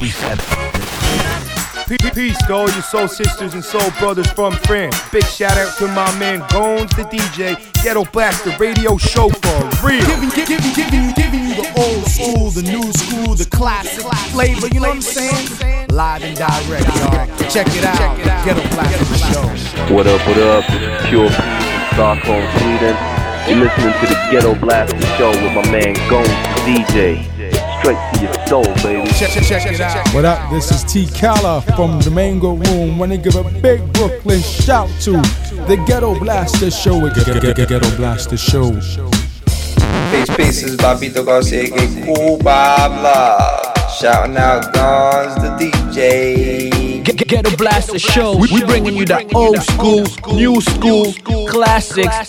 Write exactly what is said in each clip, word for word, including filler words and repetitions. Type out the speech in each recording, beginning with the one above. We said peace to all your soul sisters and soul brothers from France. Big shout out to my man Gones the D J, Ghetto Blaster radio show for real. Giving, giving, giving, giving you the old school, the new school, the classic flavor. You know what I'm saying? Live and direct, y'all. Check it out, Ghetto Blaster show. What up? What up? Pure Peace from Stockholm, Sweden. You're listening to the Ghetto Blaster show with my man Gones the D J. Straight to your soul, baby. Check, check, check it out. What up? This is T Calla from the Mango Room. Want to give a big Brooklyn shout to the Ghetto Blaster Show. Ghetto Blaster Show. Peace, peace. This is Bobito Garcia, aka Cool Bob Love. Shouting out Guns, the D J. Ghetto Blaster Show. We bringing you the old school, new school, classics.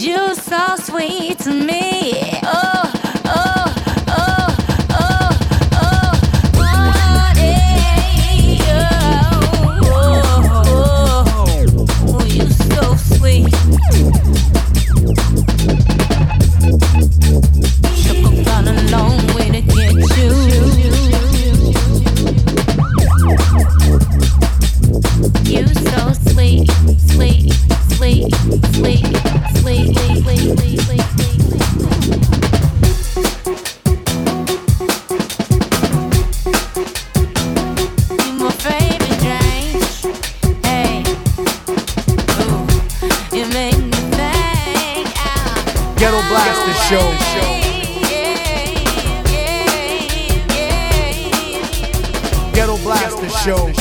You so sweetly. Ghetto Blaster Show. Ghetto Blaster Show.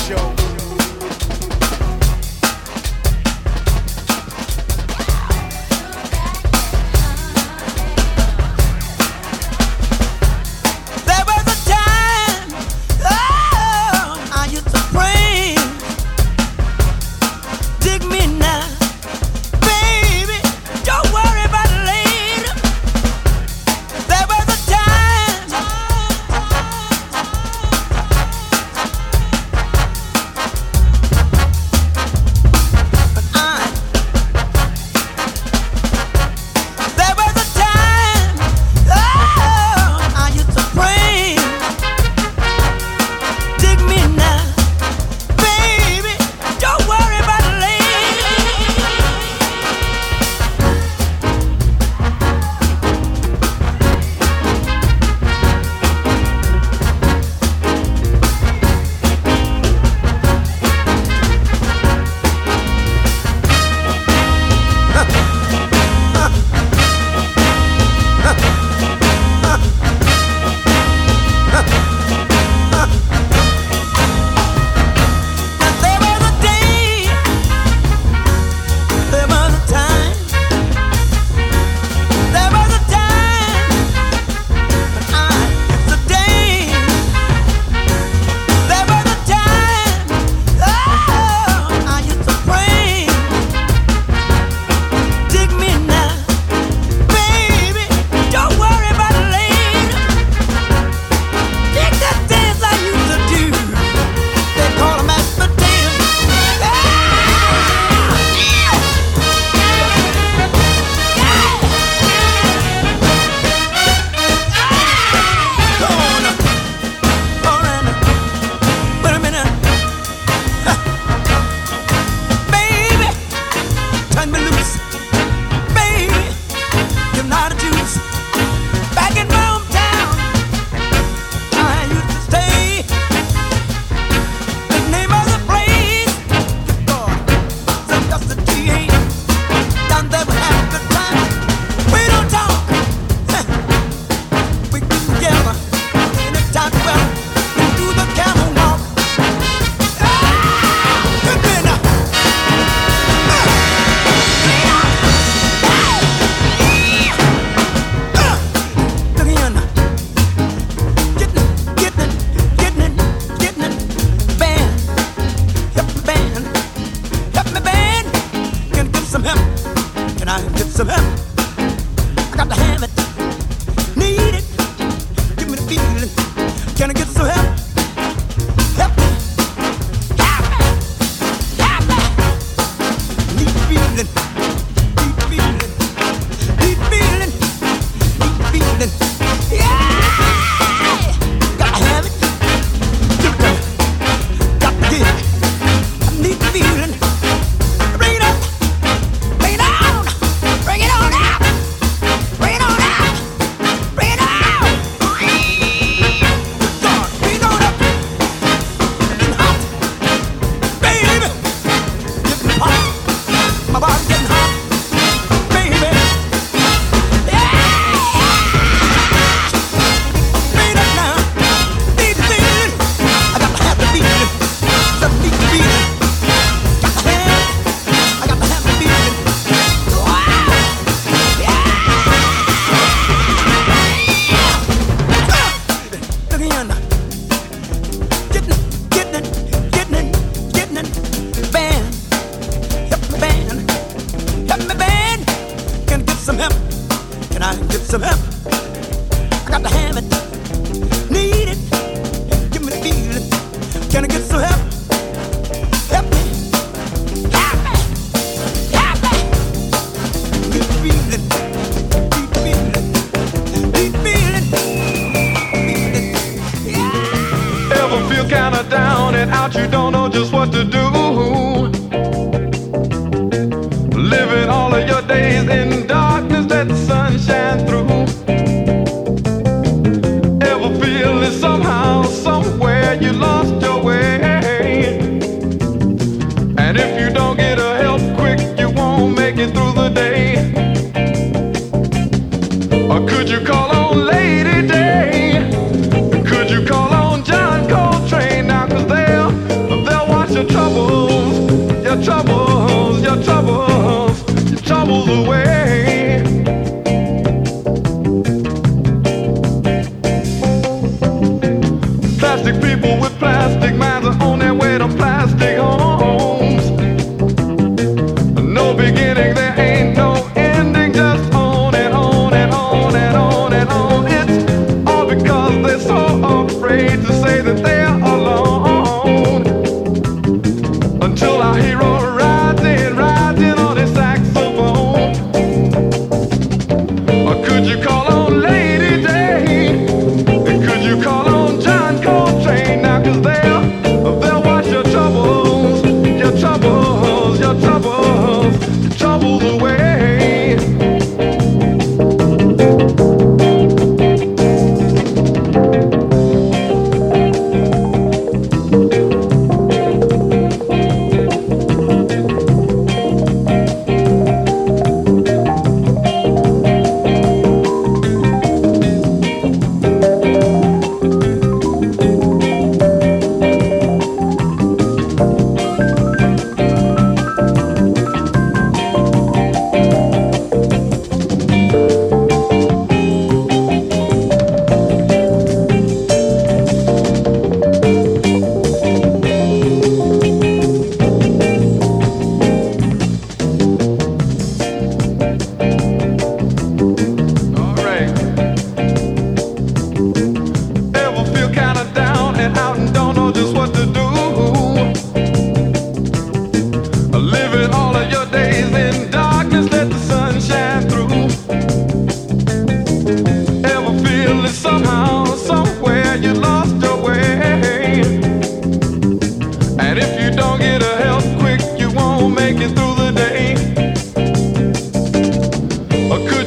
Somehow, somewhere you lost your way.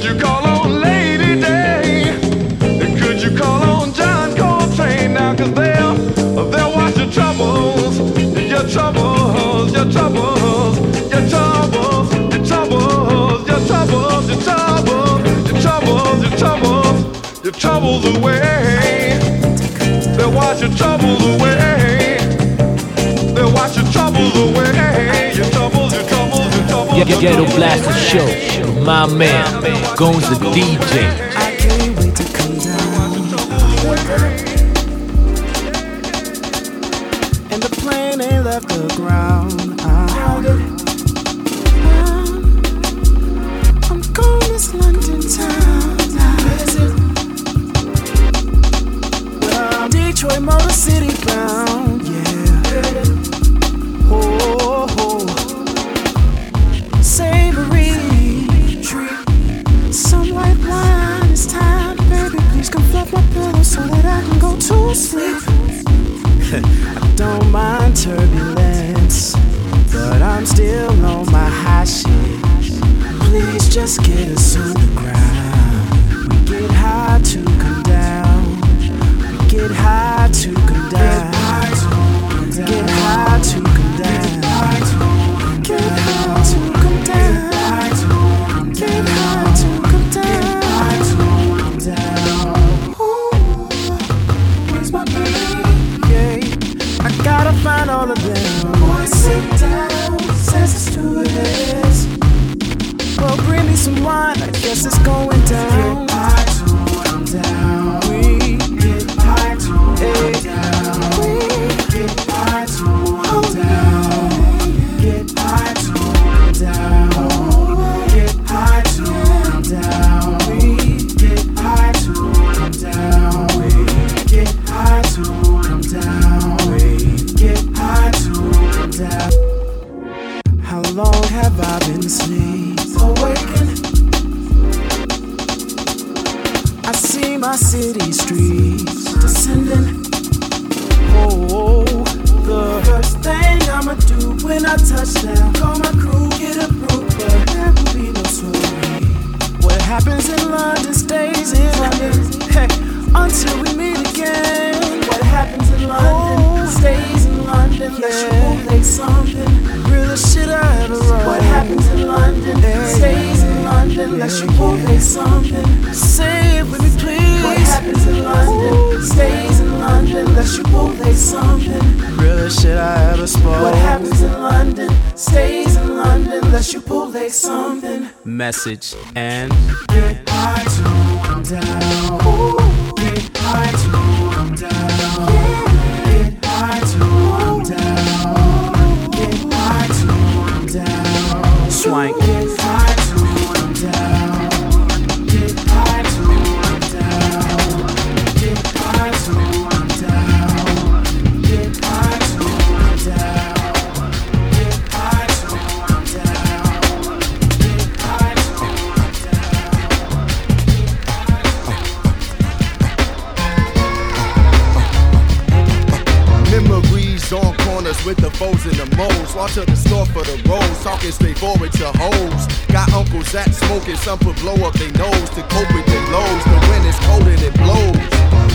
Could you call on Lady Day? Could you call on John Coltrane now? Cause they'll, they'll watch your troubles, your troubles, your troubles, your troubles, your troubles, your troubles, your troubles, your troubles, your troubles, your troubles away. They'll watch your troubles away. They'll watch your troubles away. Your troubles, your troubles, your troubles. Ghetto Blaster Show. My man, Goes the D J. I can't wait to come down. And the plane ain't left the ground. I I'm, I'm going this London town. Is it? Well, I'm Detroit Motor City bound. Yeah. Oh, oh. Savory. Some white wine, it's time, baby. Please come fluff my pillow so that I can go to sleep. I don't mind turbulence, but I'm still on my high shit. Please just get us on the ground. We get high to come down. We get high to come down. We get high to come down. Get high to come down. Get high to come down. Get high to come down. Ooh, where's my baby? Yeah, I gotta find all of them. Boy, sit down, says the stewardess. Well, bring me some wine, I guess it's going down. Get high to come down. We get high to come down. We get high to come down. Get high to come down. I've been asleep, awakened. I see my city streets descending. Oh, the first thing I'ma do when I touch down, call my crew, get a brew, but there will be no story. What happens in London stays in London. Hey, until we meet again. What happens in London oh, stays in London. Unless you won't make something. Realest shit I ever wrote. What happens in London yeah, stays in London. Unless you won't make something. Say it with me, please. What happens in London Ooh. stays in London. Unless you won't make something. Realest shit I ever spoke. What happens in London stays in London. Unless you pull like something. Message and get high to come down. Ooh. Get high to come down. Yeah. Get high to come down. Swank. Get high to come down. Get high to come down. Get high to come down. Get high to come down. Get high to come down. Get high to come down. Memories on corners with the foes and the moles. Watch out the store for the road. Talking straight forward to hoes. Got uncles that smoking, some put blow up their nose to cope with their lows. The wind is cold and it blows.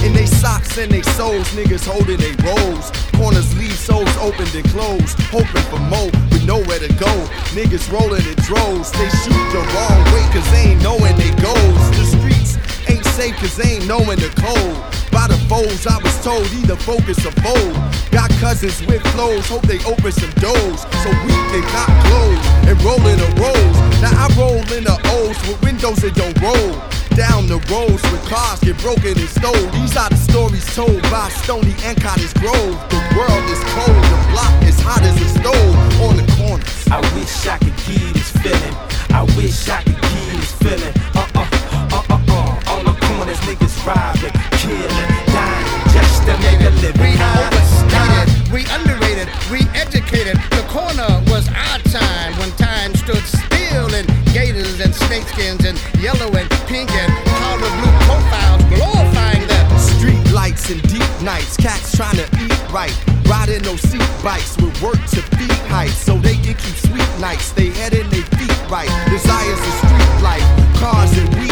In they socks and they souls, niggas holding they rolls. Corners leave souls open and close. Hoping for more, but nowhere to go. Niggas rolling in droves. They shoot the wrong way, cause they ain't knowing they goals. The streets ain't safe, cause they ain't knowing the cold. By the foes, I was told either focus or fold. Got cousins with flows, hope they open some doors. So weak they pop clothes and roll in the rolls. Now I roll in the O's with windows that don't roll. Down the roads with cars get broken and stole. These are the stories told by Stoney Ancottis Grove. The world is cold, the block is hot as a stove on the corners. I wish I could give this feeling. I wish I could give this feeling. Uh-uh, uh-uh-uh. On the corners niggas robbing, killing, dying. Just to make a living. We overstated, we underrated, we educated. The corner was our time when time stood still and gators and snakeskins and yellow and pink and color blue profiles glorifying the street lights and deep nights, cats trying to eat right, riding no seat bikes with work to feet heights, so they can keep sweet nights, they head in their feet right, desires of street life, cars and weed.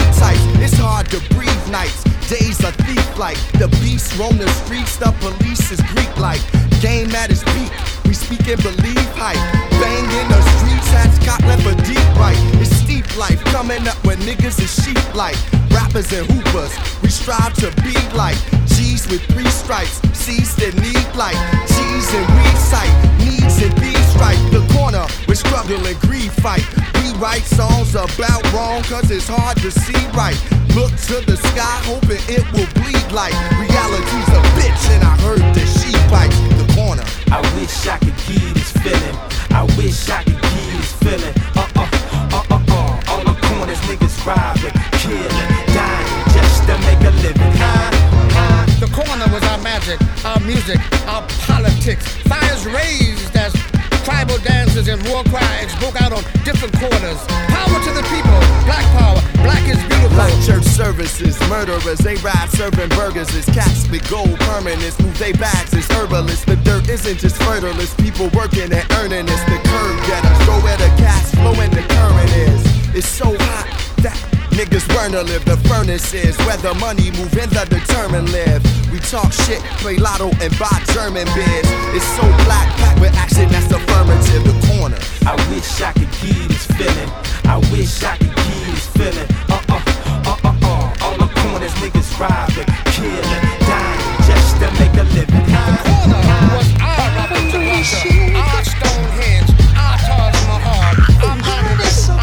nights. Days a thief like the beast roam the streets. The police is Greek like game at his peak. We speak and believe hype. Bang in the streets, hats caught left a deep right. It's steep life coming up where niggas is sheep like rappers and hoopers. We strive to be like G's with three stripes. C's that need like G's and weed sight. Needs and these right. The corner with struggle and greed fight. We write songs about wrong 'cause it's hard to see right. Look to the sky, hoping it will bleed like reality's a bitch, and I heard that she bites the corner. I wish I could give you this feeling. I wish I could give you this feeling. Uh uh uh uh uh. On the corners, niggas robbing, killing, dying, just to make a living. Huh? Huh? The corner was our magic, our music, our politics. Fires raised as tribal dances and war cries broke out on different corners. Power to the people, black power, black is beautiful. Black church services, murderers, they ride serving burgers. It's cats with gold permanents, move they bags, it's herbalists. The dirt isn't just fertile, it's people working and earning. It's the curb getters, go where the cash flowing, the current is. It's so hot that niggas burn to live, the furnace is where the money move in the determined live. We talk shit, play lotto and buy German beers. It's so black, packed with action that's affirmative, the corner. I wish I could give you this feeling. I wish I could give you this feeling. Uh-uh, uh-uh, uh. On the corners, niggas robbing, killing, dying, just to make a living. The corner was our Robert, our Stonehenge, our Taj Mahal. I'm honored,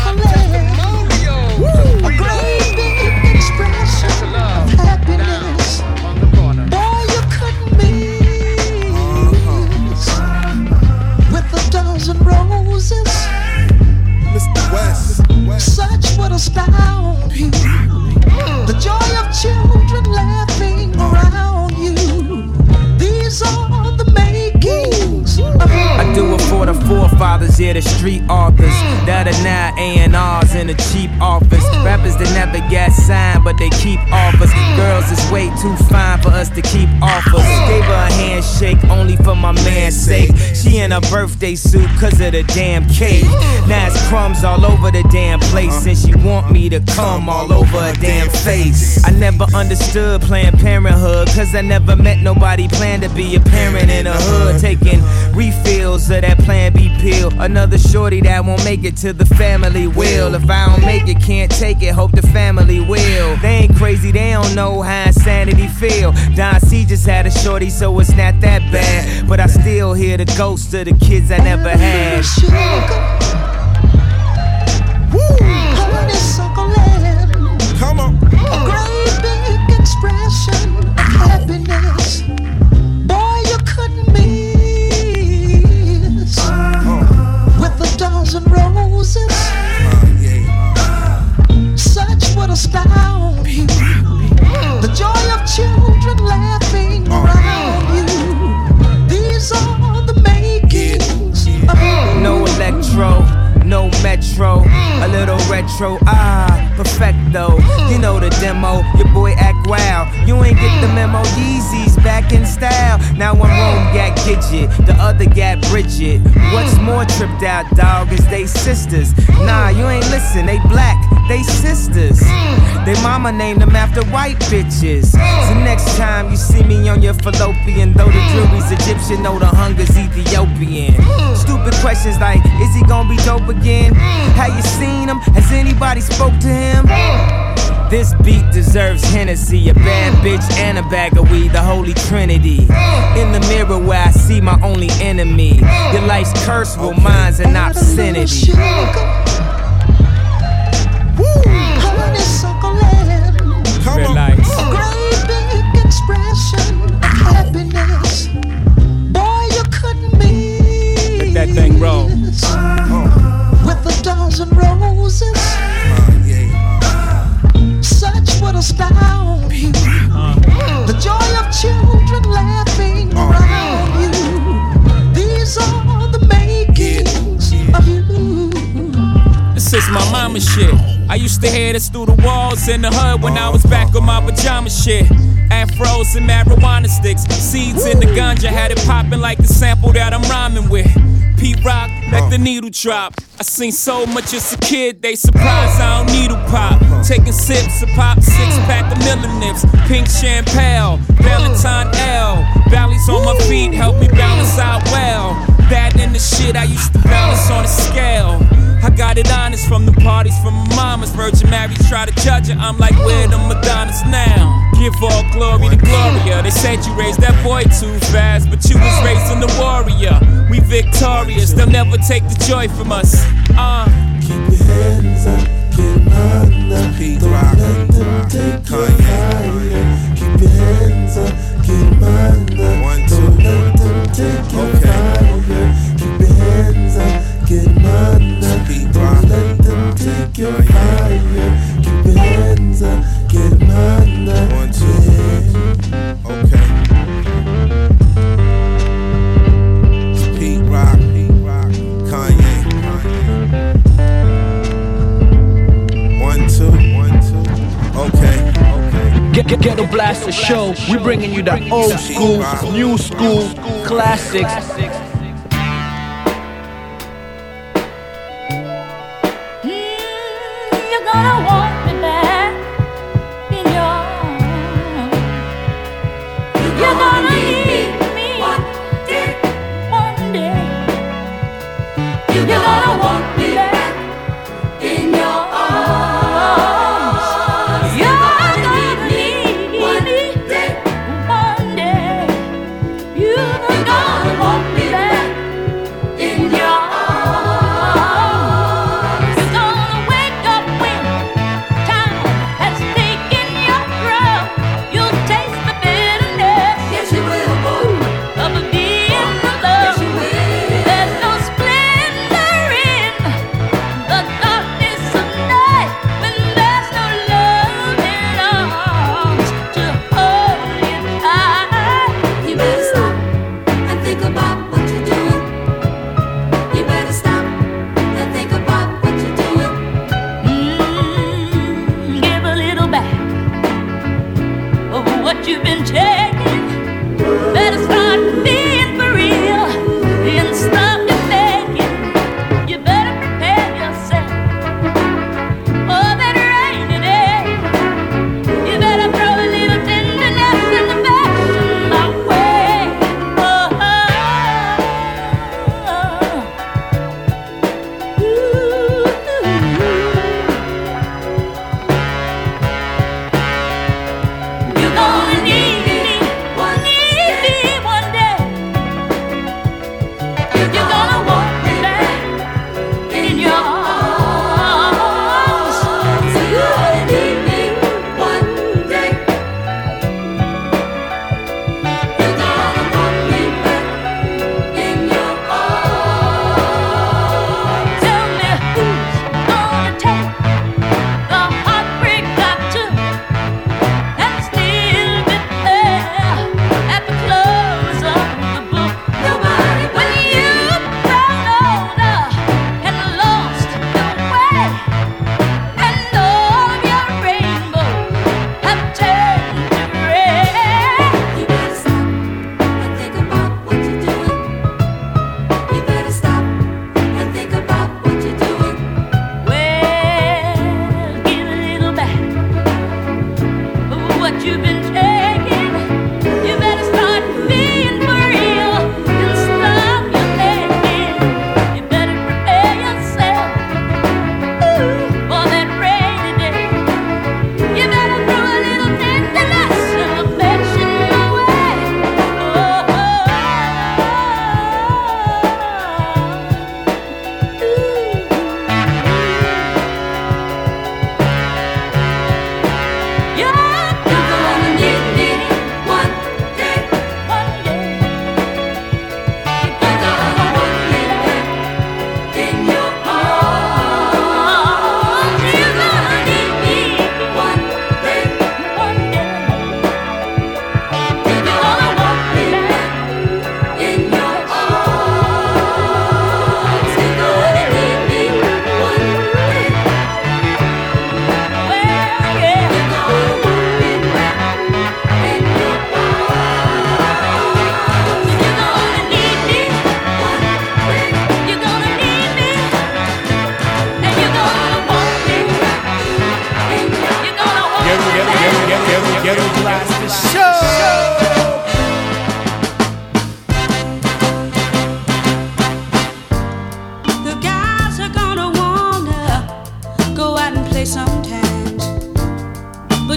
I'm roses. Mister West. Mister West. Such would astound you. The joy of children laughing around you. These are the makings. I do it for the forefathers, yeah, the street authors. That are now A and R's in a cheap office. Rappers that never got signed, but they keep offers. Girls is way too fine for us to keep offers. Gave her a handshake only for my man's sake. She in her birthday suit cause of the damn cake. Now it's crumbs all over the damn place, and she want me to come all over her damn face. I never understood Planned Parenthood, cause I never met nobody planned to be a parent in a hood. Taking refills of that Plan B pill. Another shorty that won't make it to the family will. If I don't make it, can't take it, hope the family will. They ain't crazy, they don't know how insanity feel. Don C just had a shorty, so it's not that bad. But I still hear the go to the kids I never had. Sugar. Woo. Honeysuckle land. Come on. A great big expression of happiness. Boy, you couldn't miss. With a dozen roses. Such would astound you. The joy of children laughing around you. These are no electro, no metro, a little retro, ah, perfecto. You know the demo, your boy act wild. You ain't get the memo, Yeezy's back in style. Now one room got Gidget, the other got Bridget. What's more tripped out, dog, is they sisters. Nah, you ain't listen, they black, they sisters. They mama named them after white bitches. So next time you see me on your fallopian, though the jewelry's Egyptian, though the hunger's Ethiopian. Stupid questions like, is he gonna be dope again? Have you seen him? Has anybody spoke to him? This beat deserves Hennessy, a bad bitch and a bag of weed, the holy trinity. In the mirror where I see my only enemy. Your life's curse will mine's an obscenity. Honeysuckle land. Red lights. A great big expression of happiness. Boy, you couldn't be. That thing wrong. With a dozen roses, uh, yeah. uh, such would astound you. Uh, the joy of children laughing uh, around you. These are the makings yeah. of you. This is my mama shit. I used to hear this through the walls in the hood when I was back on my pajama shit. Afros and marijuana sticks, seeds Ooh. in the ganja had it popping like the sample that I'm rhyming with. Pete Rock, let the needle drop. I seen so much as a kid, they surprised I don't needle pop. uh, taking sips of pop, six pack of millenips, pink champagne, Valentine L. Bally's on my feet, help me balance out well. That and the shit I used to balance on a scale. I got it honest from the parties from my mama's. Virgin Mary try to judge her, I'm like, where the Madonnas now? Give all glory to Gloria. They said you raised that boy too fast, but you was raised in the warrior. We victorious, they'll never take the joy from us. Uh. Keep your hands up, get mine up. Pete Rock, Kanye. Keep your hands up, get mine up. One, two, don't let them take your okay. fire. Keep your hands up, get mine up. Pete Rock, don't let them take your Kanye. Fire. Keep your hands up, get mine up. One, two, yeah. Okay. It's Pete Rock, Pete Rock, Kanye. Ghetto Blaster Show, we bringing you the old school, new school, classics. You're gonna want me.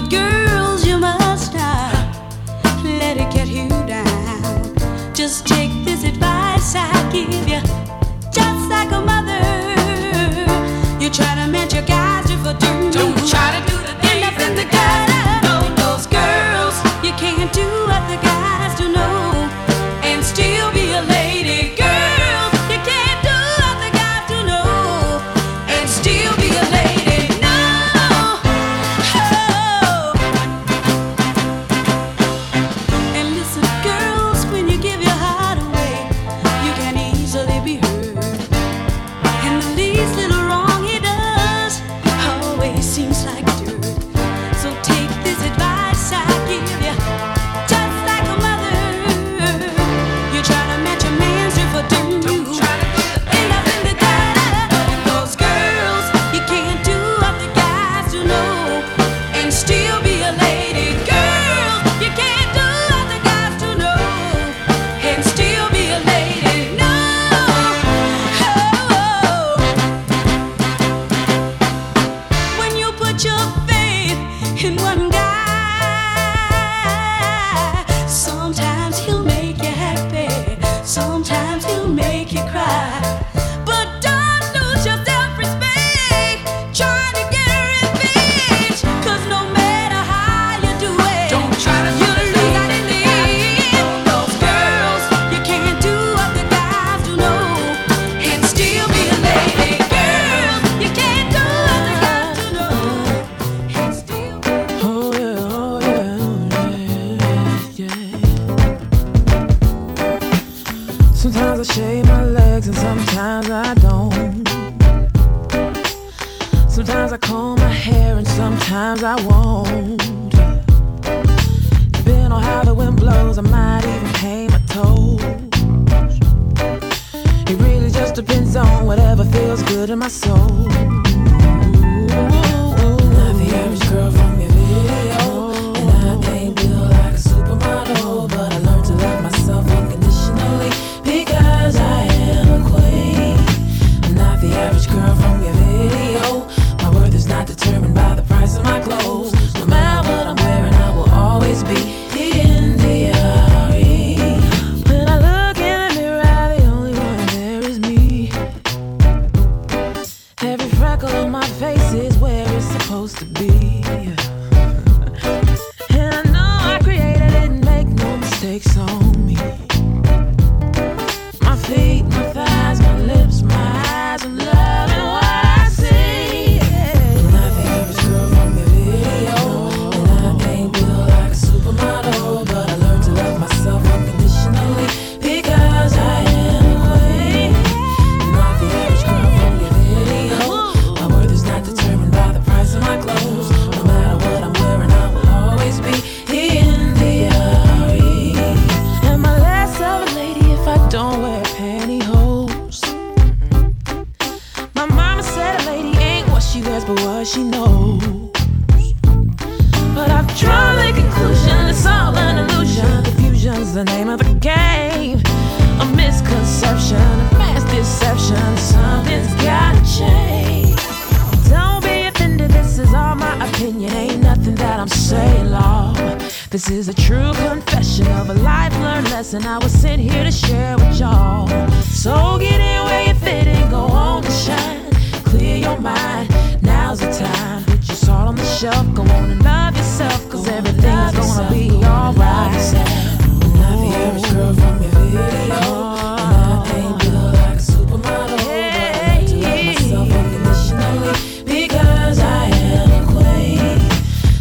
But girls, you must stop, let it get you down. Just take this advice I give you, just like a mother. You try to match your guys, you for doing. Don't try to do the things in the gutter. No, those girls, you can't do what the guys do know. And still be a lady. Girls, you can't do what the guys do know. And still be a lady. No. Oh. And listen, girls, when you give your heart away, you can easily be hurt. And the least little wrong he does always seems like dirt. So take this advice I give you, just like a mother. You try to match a man's you for doing you. End up in the gutter. Those girls, you can't do what the guys do know. And still be a lady. Girls, you can't do what the guys do know. And still be a lady. No. Oh. When you put your faith in one guy, sometimes he'll make you happy, sometimes he'll make you cry. But don't lose your self-respect trying to get revenge, 'cause no matter how you do it, don't try to you'll lose out in the end. Those girls, you can't do what the guys do know, and still be a lady. Girls, you can't do what the guys do know, and still be a lady. Oh yeah, oh yeah, oh, yeah, yeah. Sometimes I shave my legs and sometimes I don't. Sometimes I comb my hair and sometimes I won't. Depending on how the wind blows, I might even paint my toes. It really just depends on whatever feels good in my soul. Not the average girl from your video, and I ain't built like a supermodel, but I learned to love myself unconditionally because I am a queen. I'm not the average girl from your video. My worth is not determined by the price of my clothes. No matter what I'm wearing, I will always be the N D R E. When I look in the mirror, the only one there is me. Every freckle on my face is where it's supposed to be. And I know I created it and make no mistakes on me. My feet, my thighs, my lips, my eyes, I'm loving what I see. I'm not the average girl from your video, and I ain't built like a supermodel, but I learned to love myself unconditionally because I am a queen. I'm not the average girl from your video. My worth is not determined by the price of my clothes. No matter what I'm wearing, I will always be the N D R E. Am I less of a lady if I don't wear pantyhose? My mama said a lady ain't what she wears but what she knows. But I've drawn the conclusion it's all an illusion. Confusion's the name of the game. A misconception, a mass deception. Something's gotta change. Don't be offended, this is all my opinion. Ain't nothing that I'm saying law. This is a true confession of a life learned lesson I was sent here to share with y'all. So get in where you fit and go on and shine. Clear your mind, now's the time. Put your salt on the shelf, go on and love yourself, cause everything's gonna be alright. I'm not the average girl from your video, and I ain't built like a supermodel, but I learned to love myself unconditionally because I am a queen.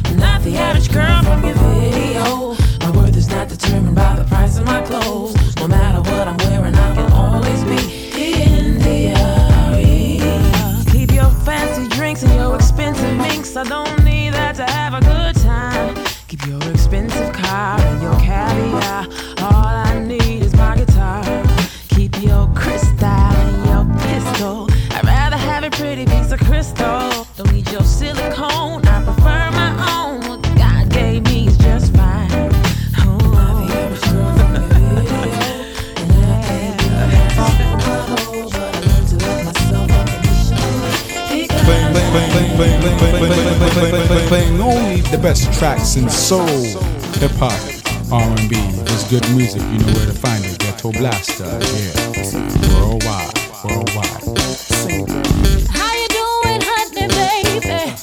I'm not the average girl from your video. My worth is not determined by the price of my clothes. No matter what I'm wearing, I can always be the N D R E. Keep your fancy drinks and your expensive minks. I don't need that to have a good time. Keep your expensive car and your caviar. All I need is my guitar. Keep your crystal and your pistol. I'd rather have a pretty piece of crystal. Don't need your silicone. I prefer my own. What God gave me is just fine. Ooh. I'm the average girl from your video, and I ain't built like a supermodel, but I learned to love myself unconditionally because I am a queen. Only the best tracks in soul, hip-hop, R and B. It's good music, you know where to find it. Ghetto Blaster, yeah. Worldwide, worldwide. How you doing, honey, baby?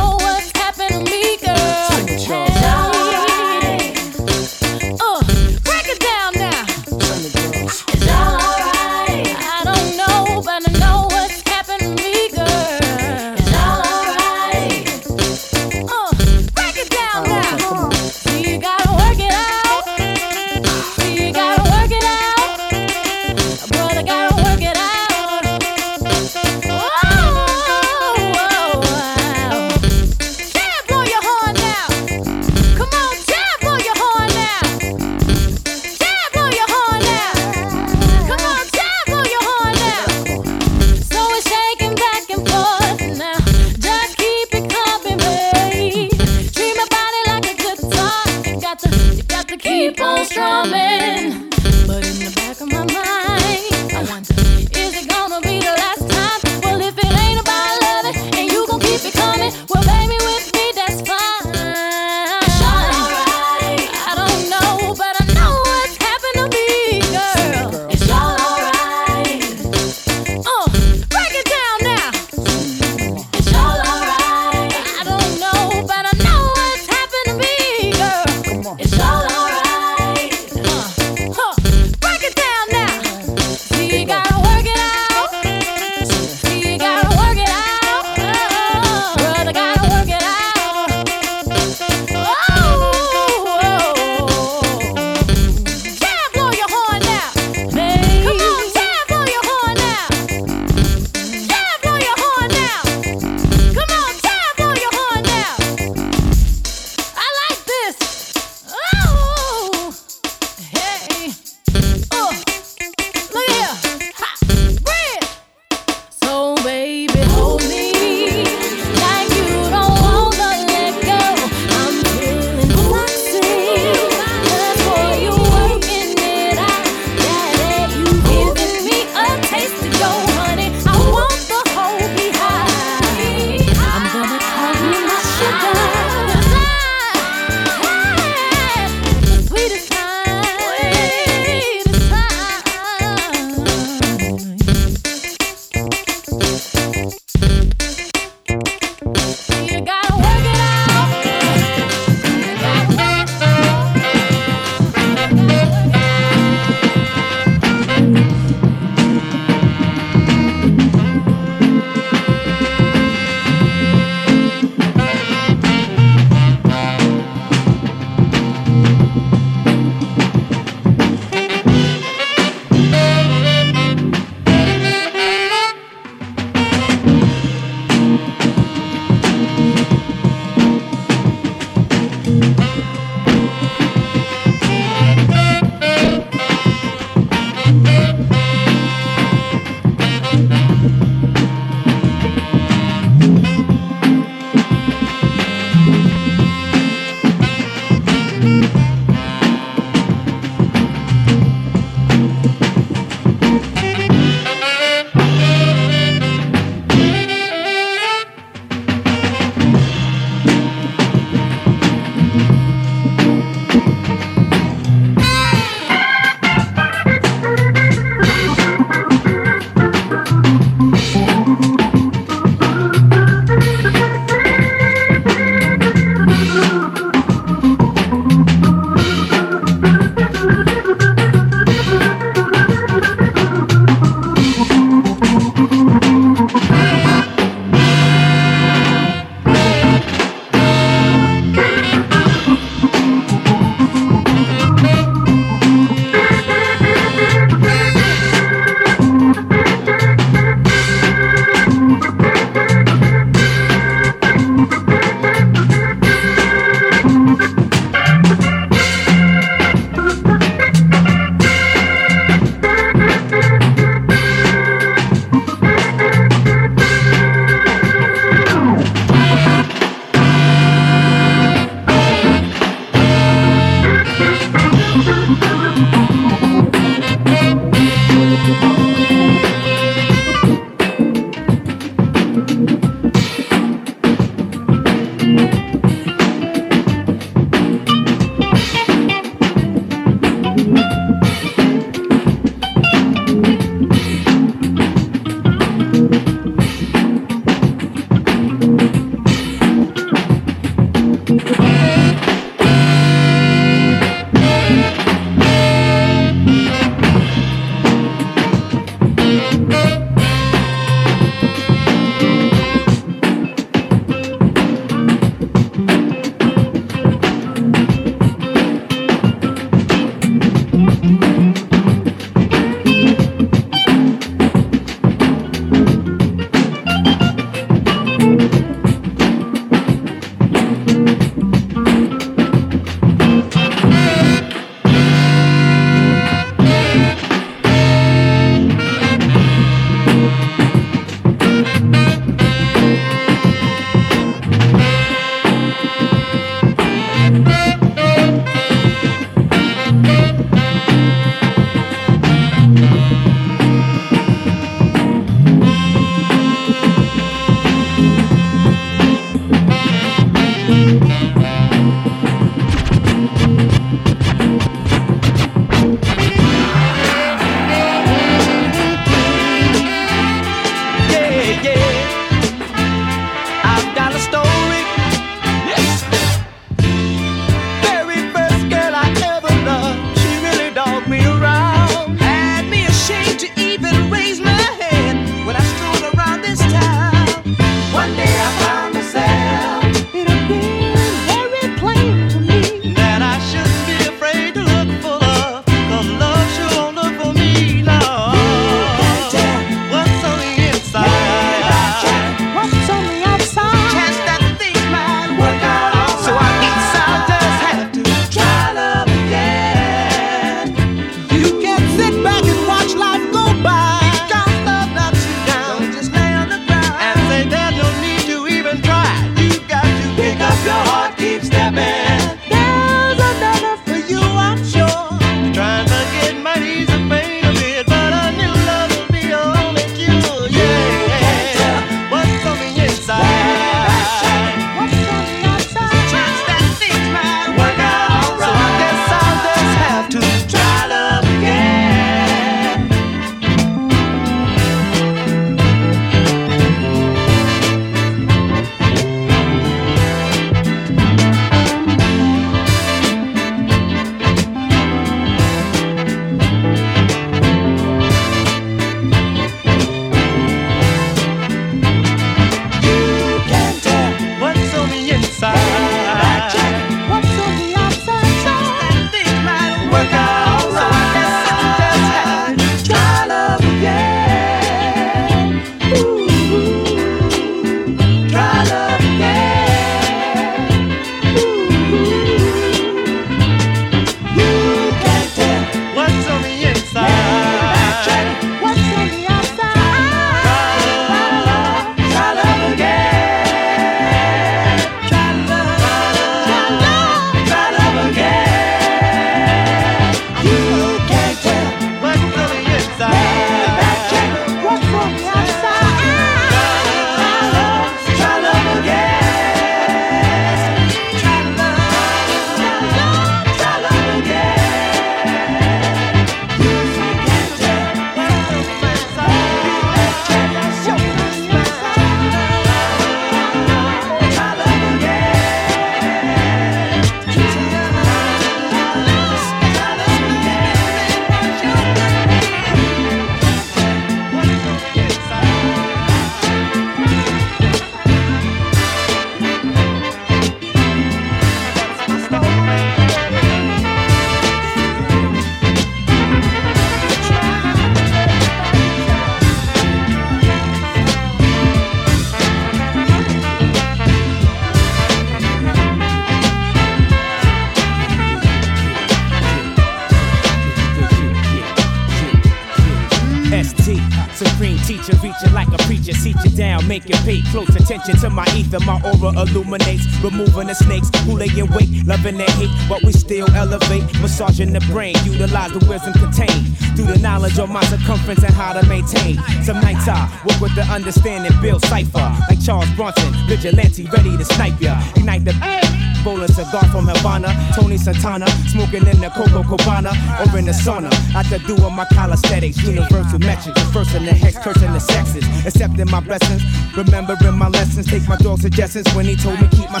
teacher, reaching like a preacher, seat you down, make you pay close attention to my ether. My aura illuminates, removing the snakes who lay in wait, loving their hate, but we still elevate, massaging the brain, utilize the wisdom contained through the knowledge of my circumference and how to maintain. Some nights I work with the understanding, build cipher like Charles Bronson, vigilante, ready to snipe ya, ignite the hey! Rolling cigar from Havana, Tony Santana, smoking in the Coco Cabana or in the sauna. I to do with my calisthenics, universal metrics, first in the hex, cursing the sexes, accepting my blessings, remembering my lessons, take my dog's suggestions when he told me keep my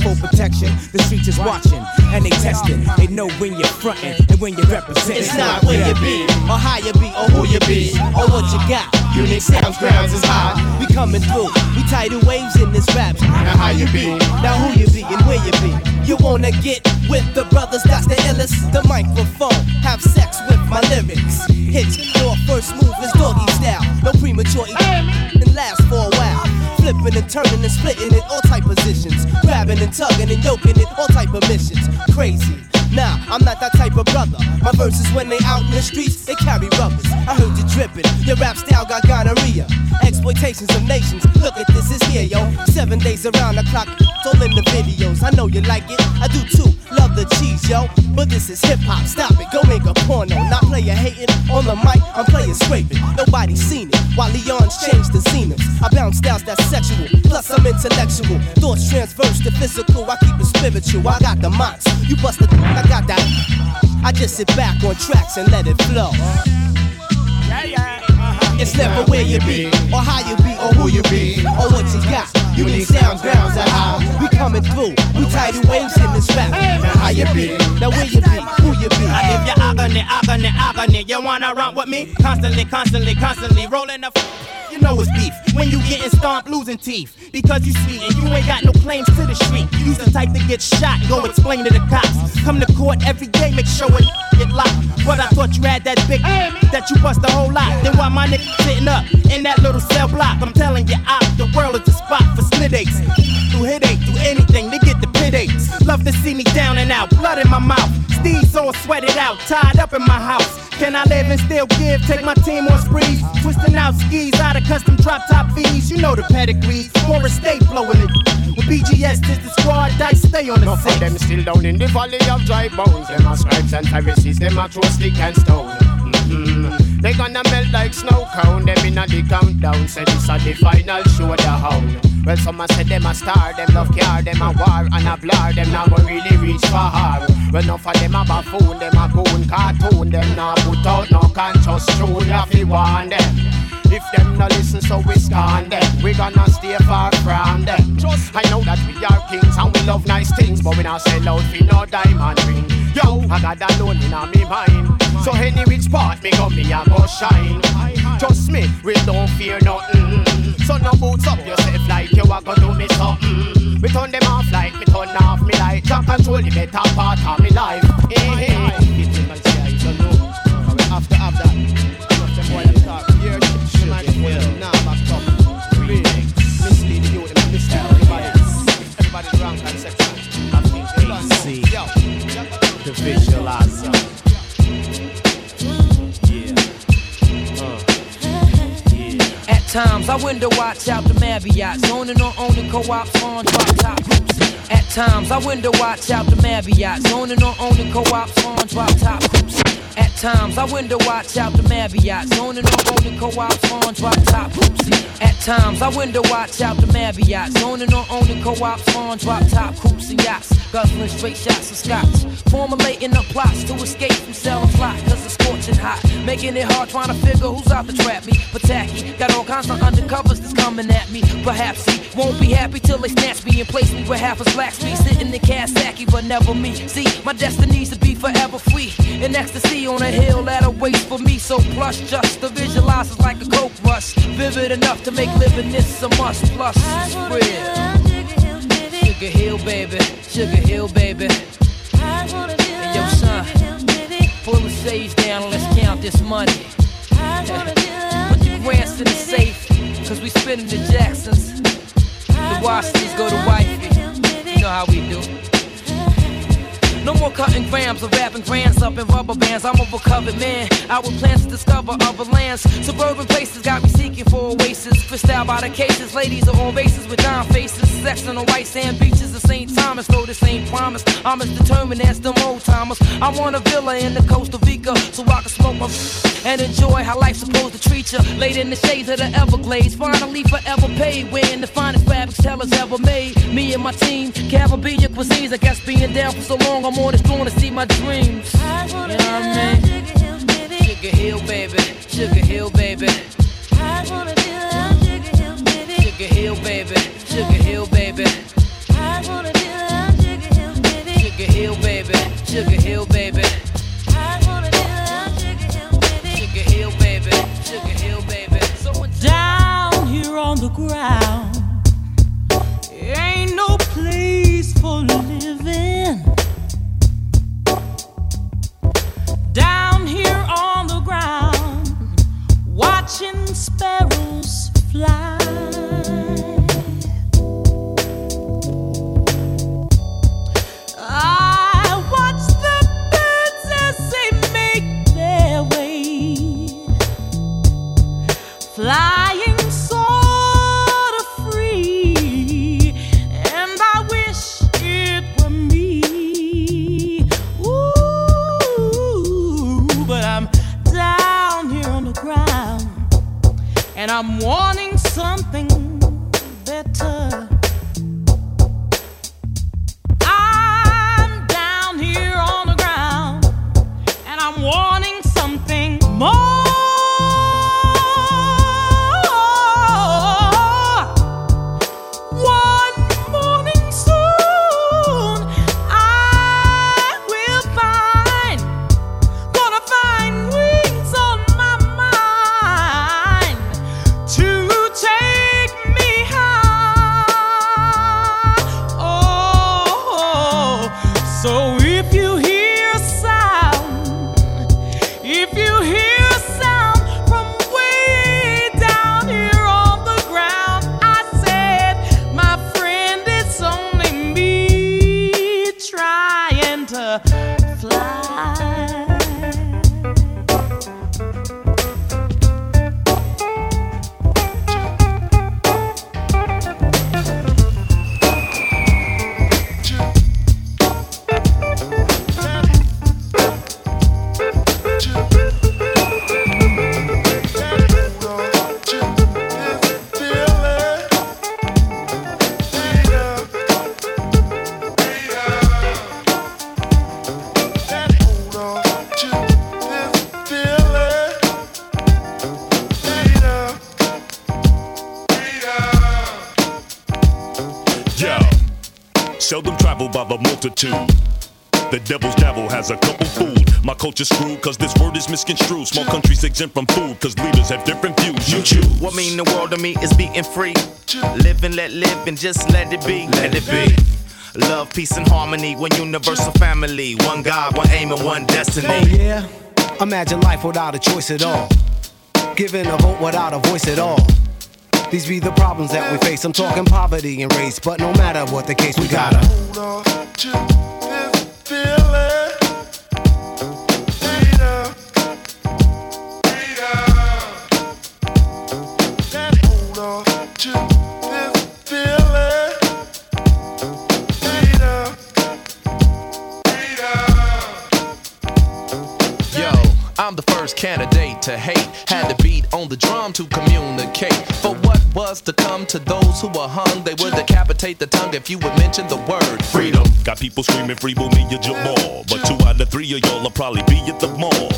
for protection. The streets is watching and they testing. They know when you're fronting and when you represent. It's not where you be or how you be or who you be or what you got. Unique sounds, grounds is hot. We coming through. We tidal waves in this rap. Now how you be? Now who you be and where you be? You wanna get with the brothers? That's the illest. The microphone. Have sex with my lyrics. Hits your first move is doggy style. No premature. And last for a while. Flipping and turning and splitting in all type positions. Grabbing and tugging and yoking in all type of missions. Crazy. Nah, I'm not that type of brother. My verses when they out in the streets, they carry rubbers. I heard you dripping. Your rap style got gonorrhea. Exploitations of nations. Look at this, it's here, yo. Seven days around the clock. It's all in the videos. I know you like it. I do too. Love the cheese, yo. But this is hip hop. Stop it. Go make a porno. Not player hating. On the mic, I'm playing scraping. Nobody seen it. While Leon's changed the zeniths. I bounce styles that's sexual. Plus I'm intellectual. Thoughts transverse to physical. I keep it spiritual. I got the mods. You bust the. I got that. I just sit back on tracks and let it flow. Yeah, yeah. Uh-huh. It's never where you be, or how you be, or who you be, or what you got. Unique sounds, grounds are high. We coming through, we tidal waves in this rap. Now how you be, now where you be, who you be. I give you agony, agony, agony. You wanna run with me? Constantly, constantly, constantly rolling the f- You know it's beef when you getting stomped, losing teeth because you sweet and you ain't got no claims to the street. You's the type to get shot and go explain to the cops. Come to court every day, make sure it get locked. But I thought you had that big that you bust a whole lot. Then why my nigga sitting up in that little cell block? I'm telling you, I the world is the spot for split aches. Through headache, through anything, they get the pit aches. Love to see me down and out, blood in my mouth. Steve's all sweated out, tied up in my house. Can I live and still give? Take my team on sprees. Twisting out skis out of custom drop top fees. You know the pedigree. More estate blowing it. With B G S, tis the squad dice stay on the no six. For them still down in the valley of dry bones. Them are stripes and Pharisees. Them are throw stick and stone. Mm-hmm. They gonna melt like snow cone. Them in the countdown. Say this are the final show the hound. Well, some a say them a star. Them love care. Them a war and a blur. Them not gonna really reach far. Well, enough of them a buffoon. Them a goon cartoon. Them not put out no conscious tune. You have to warn them. If them no listen, so we scorn them. We gonna stay far from them. Just I know that we are kings and we love nice things, but we not sell out for no diamond ring. Yo, I got that loan in a me mind. So any which part me go, me a go shine. Trust me, we don't fear nothing. So no boots up yourself like you a go do me something. We turn them off like me turn off me light. Can't control the better part of me life. Hey, hey. After after that, yeah. Man, now back up. Please. Mislead you and mislead everybody. Everybody's drunk and sexual. I think A C. The visualizer. Yeah. Uh. Yeah. At times I window watch out the Marriotts, owning or owning co-ops on drop top groups. At times I window watch out the Marriotts, owning or owning co-ops on drop top groups. At times, I window watch out the Marriotts, zoning on owning co-ops on drop top groups. At times, I window watch out the Marriotts, zoning on owning co-ops on drop top groups and yachts. Guzzling straight shots of scotch, formulating the plots to escape from selling plot, cause it's scorching hot. Making it hard trying to figure who's out to trap me. But tacky, got all kinds of undercovers that's coming at me. Perhaps he won't be happy till they snatch me and place me where half a black me. Sitting in Kawasaki, but never me. See, my destiny's to be forever free. In ecstasy on a hill that awaits for me, so plush, just to visualize is like a coke rush, vivid enough to make living this a must. Plus, spread Sugar Hill, baby, Sugar Hill, baby. And yo, son, pull the sage down and let's count this money. Put the grants in the safe, cause we spinning the Jacksons. The Wasleys go to wifey, you know how we do. No more cutting grams or wrapping grands up in rubber bands. I'm a recovered man out with plans to discover other lands. Suburban places got me seeking for oasis. Crystal by the cases, ladies are on bases with dime faces. Sex on the white sand beaches of Saint Thomas. Though this ain't promised, I'm as determined as them old timers. I want a villa in the coast of Vika so I can smoke my and enjoy how life's supposed to treat ya. Laid in the shades of the Everglades, finally forever paid. Wearing the finest fabrics tellers ever made. Me and my team, Caribbean cuisines. I guess being down for so long, I'm on this throne to see my dreams. I wanna you know what I mean? Sugar Hill, baby. Sugar Hill, baby. Sugar Hill, baby. I wanna be on Sugar Hill, baby. Sugar Hill, baby. Sugar Hill, baby. I wanna be on Sugar Hill, baby. Sugar Hill, baby. Sugar Hill, baby. I wanna be on Sugar Hill, baby. Sugar Hill, baby. Sugar Hill, baby. So down here on the ground, ain't no place for living. Down here on the ground, watching sparrows fly. I watch the birds as they make their way, flying sort of free, and I wish it were me. Ooh, but I'm down here on the ground, and I'm wanting something better. I'm down here on the ground, and I'm wanting something more. The devil's devil has a couple food. My culture's screwed cause this word is misconstrued. Small countries exempt from food cause leaders have different views. You choose. What mean the world to me is being free. Live and let live and just let it be. Let it be. Love, peace and harmony. One universal family. One God, one aim and one destiny. Oh yeah. Imagine life without a choice at all. Giving a vote without a voice at all. These be the problems that we face. I'm talking poverty and race. But no matter what the case, we gotta hold on to feeling. I'm the first candidate to hate. Had to beat on the drum to communicate. For what was to come to those who were hung, they would decapitate the tongue if you would mention the word freedom. Got people screaming free will me or Jamal, but two out of three of y'all will probably be at the mall.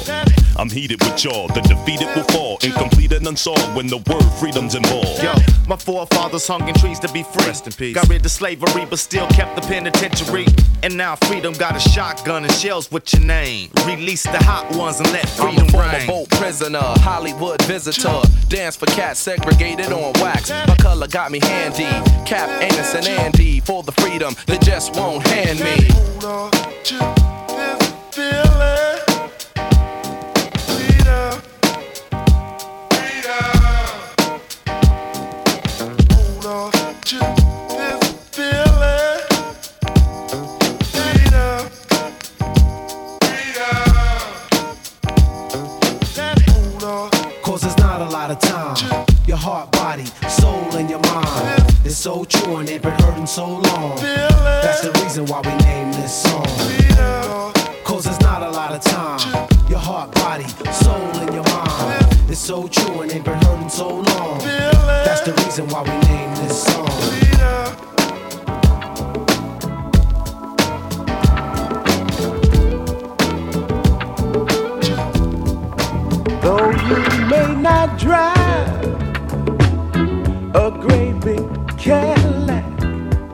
I'm heated with y'all, the defeated will fall, incomplete and unsolved when the word freedom's involved. Yo, my forefathers hung in trees to be free. Rest in peace. Got rid of slavery but still kept the penitentiary. And now freedom got a shotgun and shells with your name. Release the hot ones and let I'm a former boat prisoner, Hollywood visitor. Dance for cats segregated on wax. My color got me handy. Cap, Anus, and Andy for the freedom they just won't hand me. Hold on to this feeling. Freedom, freedom. Hold on to this feeling. Freedom. heart, body, soul, and your mind. It's so true and they've been hurting so long. That's the reason why we named this song. Cause there's not a lot of time. Your heart, body, soul, and your mind. It's so true and they've been hurting so long. That's the reason why we named this song. Though you may not drive a great big Cadillac,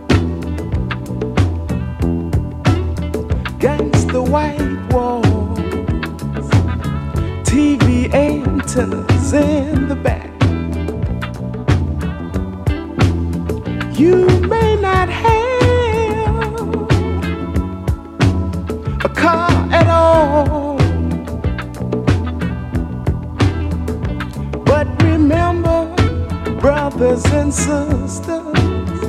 against the white walls, T V antennas in the back, you may not have a car at all. Remember, brothers and sisters,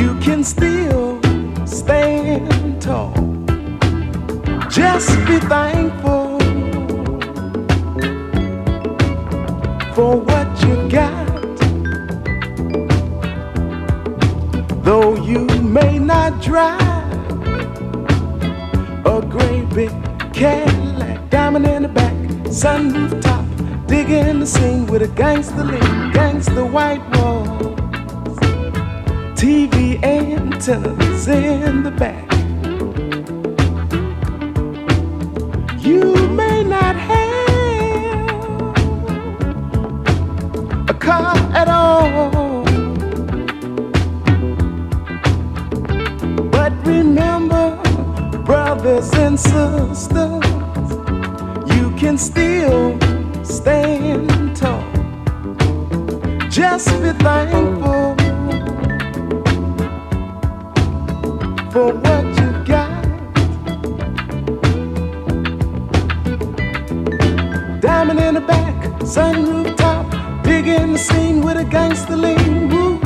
you can still stand tall. Just be thankful for what you got. Though you may not drive a great big Cadillac, diamond in the back, sunroof top, digging the scene with a gangster lean, gangster white walls, T V antennas in the back. You may not have a car at all, but remember, brothers and sisters, you can still stand tall. Just be thankful for what you got. Diamond in the back, sunroof top, big in the scene with a gangster lean. Woo.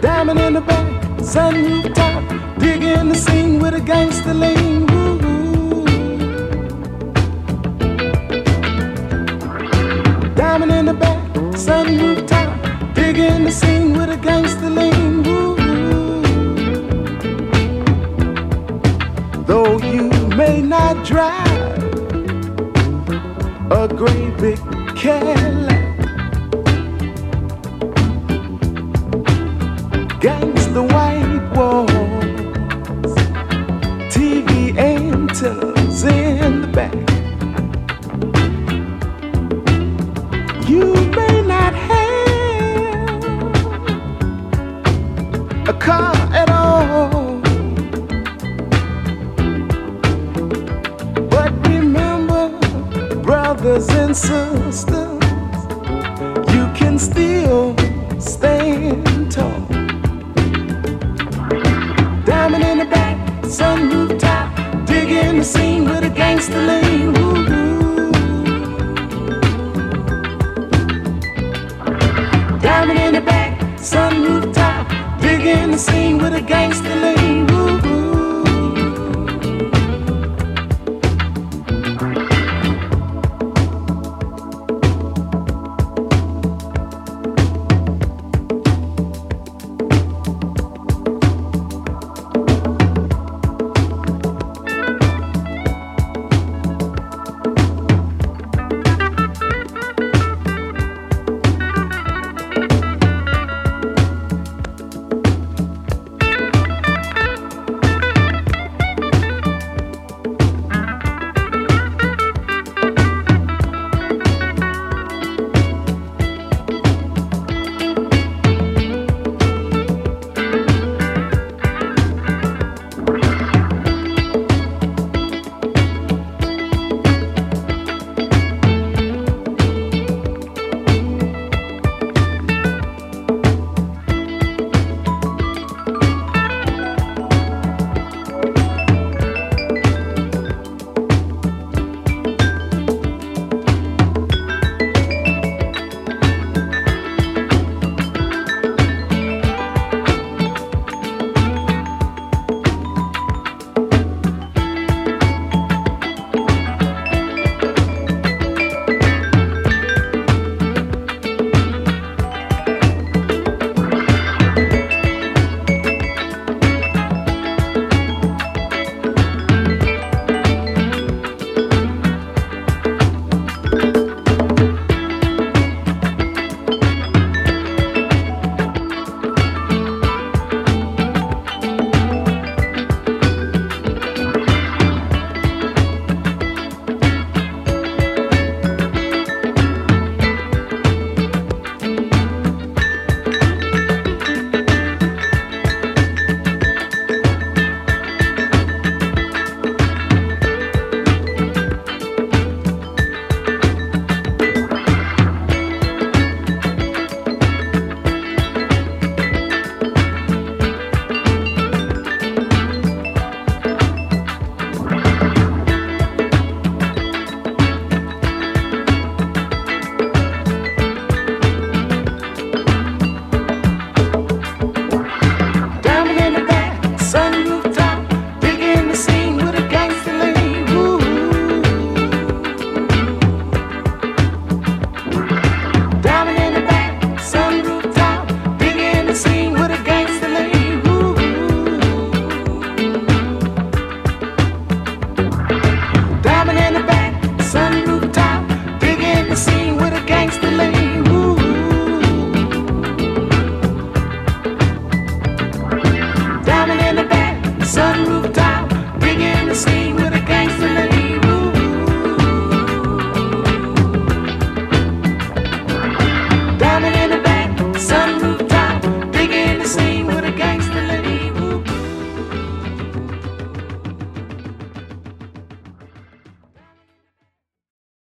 Diamond in the back, sunroof top, big in the scene with a gangster lean. Woo. In the back, sunroof top, big in the scene with a gangster lean. Though you may not drive a great big Cadillac, gangster white walls, T V antennas in the back. You may not have a car at all, but remember, brothers and sisters, you can still stand tall. Diamond in the back, sunroof top, digging the scene with a gangster lean.